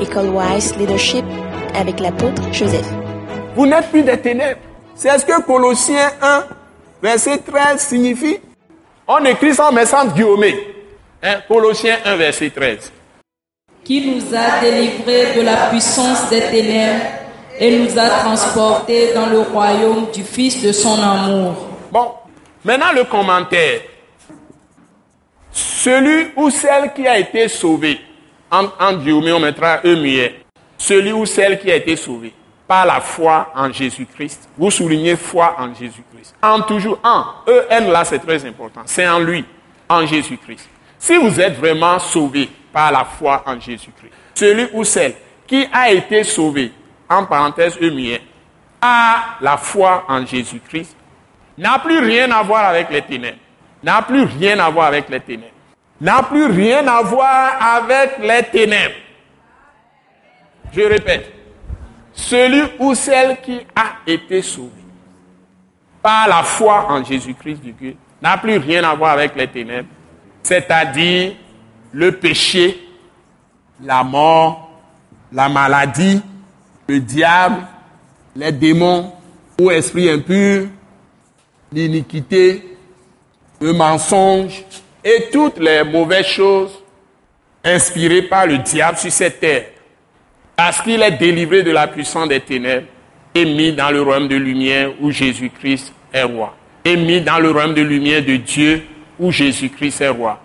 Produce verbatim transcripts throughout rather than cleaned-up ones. Ecole Wise Leadership avec l'apôtre Joseph. Vous n'êtes plus des ténèbres. C'est ce que Colossiens un, verset treize signifie. On écrit ça en message guillemets. Hein? Colossiens un, verset treize. Qui nous a délivrés de la puissance des ténèbres et nous a transportés dans le royaume du Fils de son amour. Bon, maintenant le commentaire. Celui ou celle qui a été sauvé, en, en Dieu, mais on mettra eux muets. Celui ou celle qui a été sauvé par la foi en Jésus-Christ. Vous soulignez foi en Jésus-Christ. En toujours en. E N là, c'est très important. C'est en lui, en Jésus-Christ. Si vous êtes vraiment sauvé par la foi en Jésus-Christ, celui ou celle qui a été sauvé, en parenthèse eux muets, par la foi en Jésus-Christ, n'a plus rien à voir avec les ténèbres. N'a plus rien à voir avec les ténèbres. N'a plus rien à voir avec les ténèbres. Je répète, celui ou celle qui a été sauvé par la foi en Jésus-Christ de Dieu n'a plus rien à voir avec les ténèbres, c'est-à-dire le péché, la mort, la maladie, le diable, les démons ou esprits impurs, l'iniquité, le mensonge et toutes les mauvaises choses inspirées par le diable sur cette terre, parce qu'il est délivré de la puissance des ténèbres et mis dans le royaume de lumière où Jésus-Christ est roi, et mis dans le royaume de lumière de Dieu où Jésus-Christ est roi,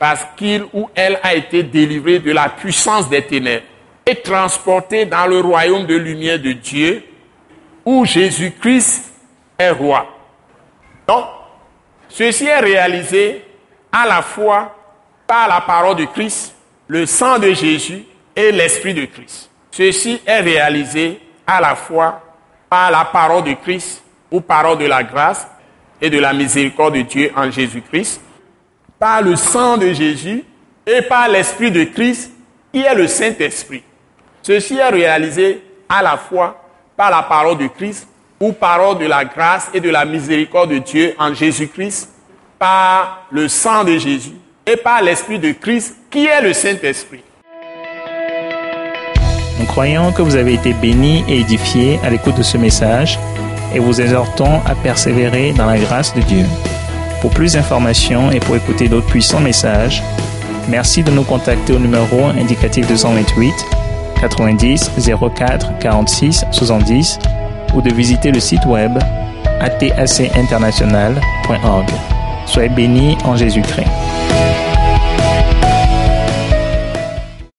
parce qu'il ou elle a été délivré de la puissance des ténèbres et transporté dans le royaume de lumière de Dieu où Jésus-Christ est roi. Donc, ceci est réalisé à la fois par la parole de Christ, le sang de Jésus et l'Esprit de Christ. Ceci est réalisé à la fois par la parole de Christ ou parole de la grâce et de la miséricorde de Dieu en Jésus-Christ, par le sang de Jésus et par l'Esprit de Christ qui est le Saint-Esprit. Ceci est réalisé à la fois par la parole de Christ ou parole de la grâce et de la miséricorde de Dieu en Jésus-Christ, par le sang de Jésus et par l'Esprit de Christ qui est le Saint-Esprit. Nous croyons que vous avez été bénis et édifiés à l'écoute de ce message et vous exhortons à persévérer dans la grâce de Dieu. Pour plus d'informations et pour écouter d'autres puissants messages, merci de nous contacter au numéro indicatif deux cent vingt-huit, quatre-vingt-dix, zéro quatre, quarante-six, soixante-dix ou de visiter le site web a t a c international point org. Soyez bénis en Jésus-Christ.